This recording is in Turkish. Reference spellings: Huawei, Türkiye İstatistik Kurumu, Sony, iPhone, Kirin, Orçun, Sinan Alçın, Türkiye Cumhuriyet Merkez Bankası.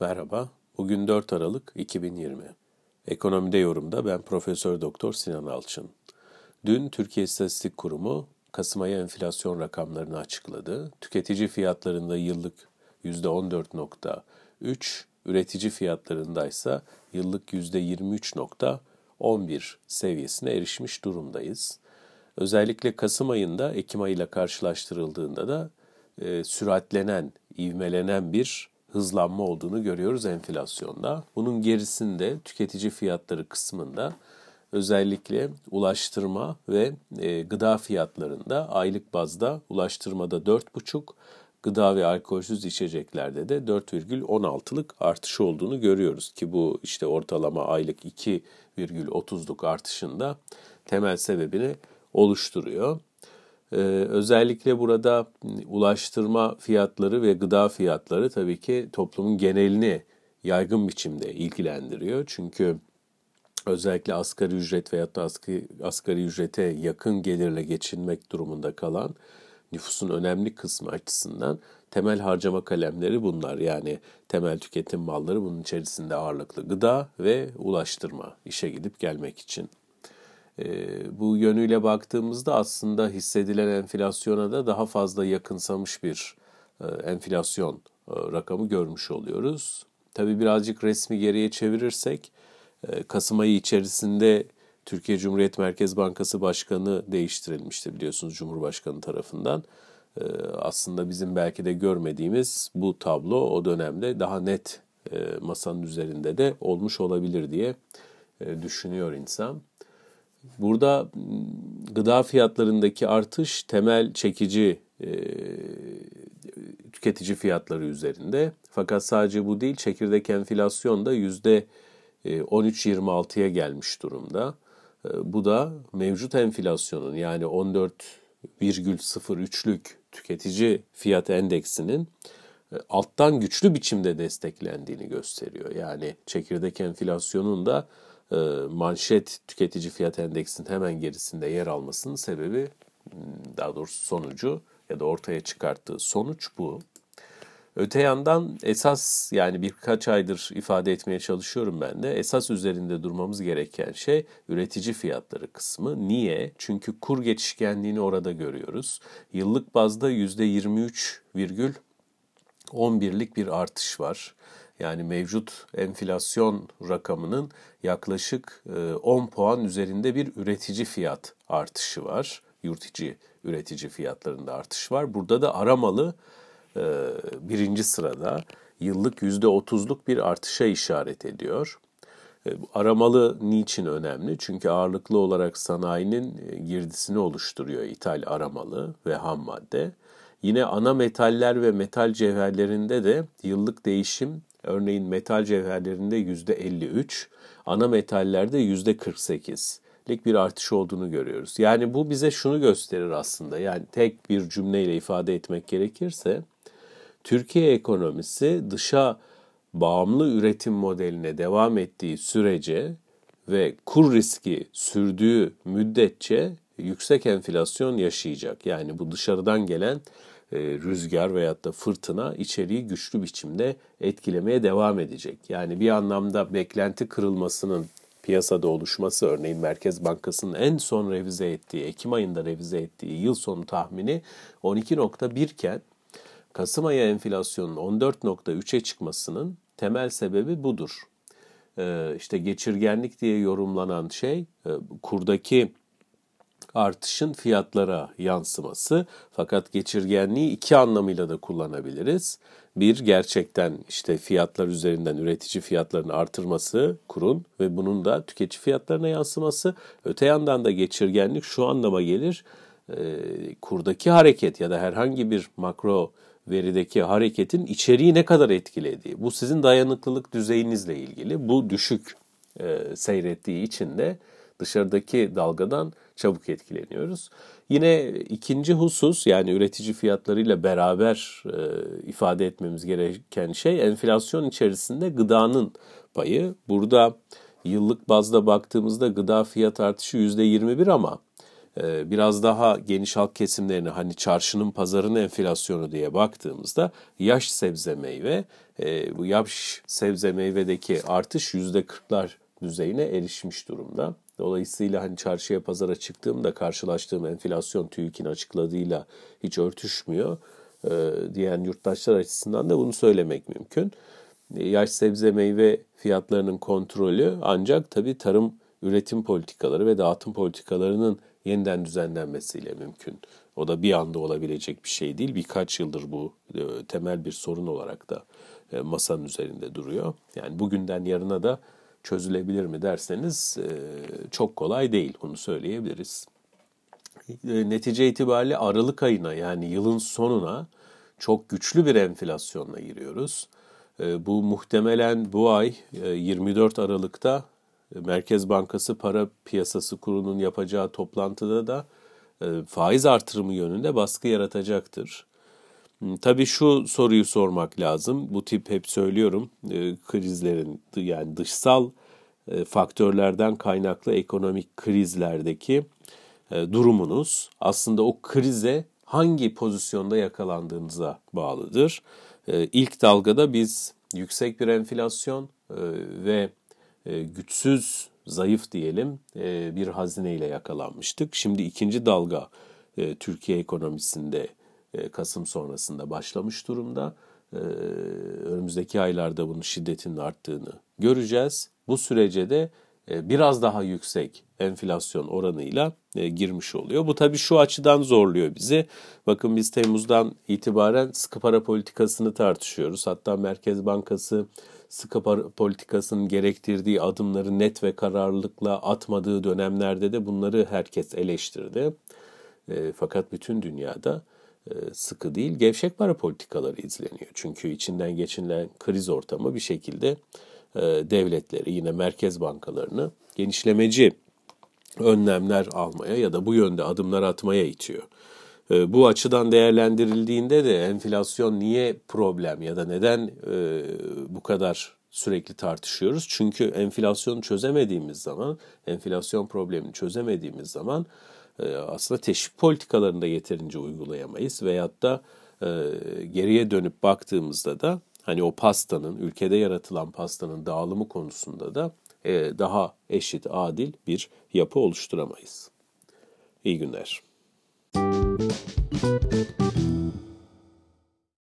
Merhaba, bugün 4 Aralık 2020. Ekonomide yorumda ben Profesör Doktor Sinan Alçın. Dün Türkiye İstatistik Kurumu Kasım ayı enflasyon rakamlarını açıkladı. Tüketici fiyatlarında yıllık %14.3, üretici fiyatlarındaysa yıllık %23.11 seviyesine erişmiş durumdayız. Özellikle Kasım ayında Ekim ayıyla karşılaştırıldığında da süratlenen, ivmelenen bir hızlanma olduğunu görüyoruz enflasyonda. Bunun gerisinde tüketici fiyatları kısmında özellikle ulaştırma ve gıda fiyatlarında aylık bazda ulaştırmada 4,5, gıda ve alkolsüz içeceklerde de 4,16'lık artış olduğunu görüyoruz ki bu işte ortalama aylık 2,30'luk artışında temel sebebini oluşturuyor. Özellikle burada ulaştırma fiyatları ve gıda fiyatları tabii ki toplumun genelini yaygın biçimde ilgilendiriyor. Çünkü özellikle asgari ücret veyahut da asgari ücrete yakın gelirle geçinmek durumunda kalan nüfusun önemli kısmı açısından temel harcama kalemleri bunlar. Yani temel tüketim malları bunun içerisinde ağırlıklı gıda ve ulaştırma işe gidip gelmek için. Bu yönüyle baktığımızda aslında hissedilen enflasyona da daha fazla yakınsamış bir enflasyon rakamı görmüş oluyoruz. Tabii birazcık resmi geriye çevirirsek Kasım ayı içerisinde Türkiye Cumhuriyet Merkez Bankası Başkanı değiştirilmişti biliyorsunuz Cumhurbaşkanı tarafından. Aslında bizim belki de görmediğimiz bu tablo o dönemde daha net masanın üzerinde de olmuş olabilir diye düşünüyor insan. Burada gıda fiyatlarındaki artış temel çekici tüketici fiyatları üzerinde. Fakat sadece bu değil, çekirdek enflasyon da %13-26'ya gelmiş durumda. Bu da mevcut enflasyonun yani 14,03'lük tüketici fiyat endeksinin alttan güçlü biçimde desteklendiğini gösteriyor. Yani çekirdek enflasyonun da manşet tüketici fiyat endeksinin hemen gerisinde yer almasının sebebi, daha doğrusu sonucu ya da ortaya çıkarttığı sonuç bu. Öte yandan esas yani birkaç aydır ifade etmeye çalışıyorum ben de esas üzerinde durmamız gereken şey üretici fiyatları kısmı. Niye? Çünkü kur geçişkenliğini orada görüyoruz. Yıllık bazda %23,11'lik bir artış var. Yani mevcut enflasyon rakamının yaklaşık 10 puan üzerinde bir üretici fiyat artışı var. Yurt içi üretici fiyatlarında artış var. Burada da ara malı birinci sırada yıllık %30'luk bir artışa işaret ediyor. Ara malı niçin önemli? Çünkü ağırlıklı olarak sanayinin girdisini oluşturuyor ithal ara malı ve ham madde. Yine ana metaller ve metal cevherlerinde de yıllık değişim örneğin metal cevherlerinde %53, ana metallerde %48'lik bir artış olduğunu görüyoruz. Yani bu bize şunu gösterir aslında, yani tek bir cümleyle ifade etmek gerekirse, Türkiye ekonomisi dışa bağımlı üretim modeline devam ettiği sürece ve kur riski sürdüğü müddetçe yüksek enflasyon yaşayacak. Yani bu dışarıdan gelen rüzgar veyahut da fırtına içeriği güçlü biçimde etkilemeye devam edecek. Yani bir anlamda beklenti kırılmasının piyasada oluşması, örneğin Merkez Bankası'nın en son revize ettiği, Ekim ayında revize ettiği yıl sonu tahmini 12.1 iken Kasım ayı enflasyonun 14.3'e çıkmasının temel sebebi budur. İşte geçirgenlik diye yorumlanan şey kurdaki artışın fiyatlara yansıması, fakat geçirgenliği iki anlamıyla da kullanabiliriz. Bir, gerçekten işte fiyatlar üzerinden üretici fiyatlarının artırması kurun ve bunun da tüketici fiyatlarına yansıması. Öte yandan da geçirgenlik şu anlama gelir, kurdaki hareket ya da herhangi bir makro verideki hareketin içeriği ne kadar etkilediği. Bu sizin dayanıklılık düzeyinizle ilgili. Bu düşük seyrettiği için de dışarıdaki dalgadan çabuk etkileniyoruz. Yine ikinci husus, yani üretici fiyatlarıyla beraber ifade etmemiz gereken şey enflasyon içerisinde gıdanın payı. Burada yıllık bazda baktığımızda gıda fiyat artışı %21 ama biraz daha geniş halk kesimlerine, hani çarşının pazarın enflasyonu diye baktığımızda yaş sebze meyve, bu yaş sebze meyvedeki artış %40'lar düzeyine erişmiş durumda. Dolayısıyla hani çarşıya pazara çıktığımda karşılaştığım enflasyon TÜİK'in açıkladığıyla hiç örtüşmüyor diyen yurttaşlar açısından da bunu söylemek mümkün. Yaş sebze meyve fiyatlarının kontrolü ancak tabii tarım üretim politikaları ve dağıtım politikalarının yeniden düzenlenmesiyle mümkün. O da bir anda olabilecek bir şey değil. Birkaç yıldır bu temel bir sorun olarak da masanın üzerinde duruyor. Yani bugünden yarına da çözülebilir mi derseniz çok kolay değil, onu söyleyebiliriz. Netice itibariyle Aralık ayına, yani yılın sonuna çok güçlü bir enflasyonla giriyoruz. Bu muhtemelen bu ay 24 Aralık'ta Merkez Bankası Para Piyasası Kurulu'nun yapacağı toplantıda da faiz artırımı yönünde baskı yaratacaktır. Tabii şu soruyu sormak lazım. Bu tip, hep söylüyorum, krizlerin, yani dışsal faktörlerden kaynaklı ekonomik krizlerdeki durumunuz aslında o krize hangi pozisyonda yakalandığınıza bağlıdır. İlk dalgada biz yüksek bir enflasyon ve güçsüz, zayıf diyelim bir hazineyle yakalanmıştık. Şimdi ikinci dalga Türkiye ekonomisinde Kasım sonrasında başlamış durumda. Önümüzdeki aylarda bunun şiddetinin arttığını göreceğiz. Bu sürece de biraz daha yüksek enflasyon oranıyla girmiş oluyor. Bu tabii şu açıdan zorluyor bizi. Bakın biz Temmuz'dan itibaren sıkı para politikasını tartışıyoruz. Hatta Merkez Bankası sıkı para politikasının gerektirdiği adımları net ve kararlılıkla atmadığı dönemlerde de bunları herkes eleştirdi. Fakat bütün dünyada sıkı değil, gevşek para politikaları izleniyor. Çünkü içinden geçinilen kriz ortamı bir şekilde devletleri, yine merkez bankalarını genişlemeci önlemler almaya ya da bu yönde adımlar atmaya itiyor. Bu açıdan değerlendirildiğinde de enflasyon niye problem ya da neden bu kadar sürekli tartışıyoruz? Çünkü enflasyonu çözemediğimiz zaman, enflasyon problemini çözemediğimiz zaman aslında teşvik politikalarını da yeterince uygulayamayız. Veyahut da geriye dönüp baktığımızda da hani o pastanın, ülkede yaratılan pastanın dağılımı konusunda da daha eşit, adil bir yapı oluşturamayız. İyi günler.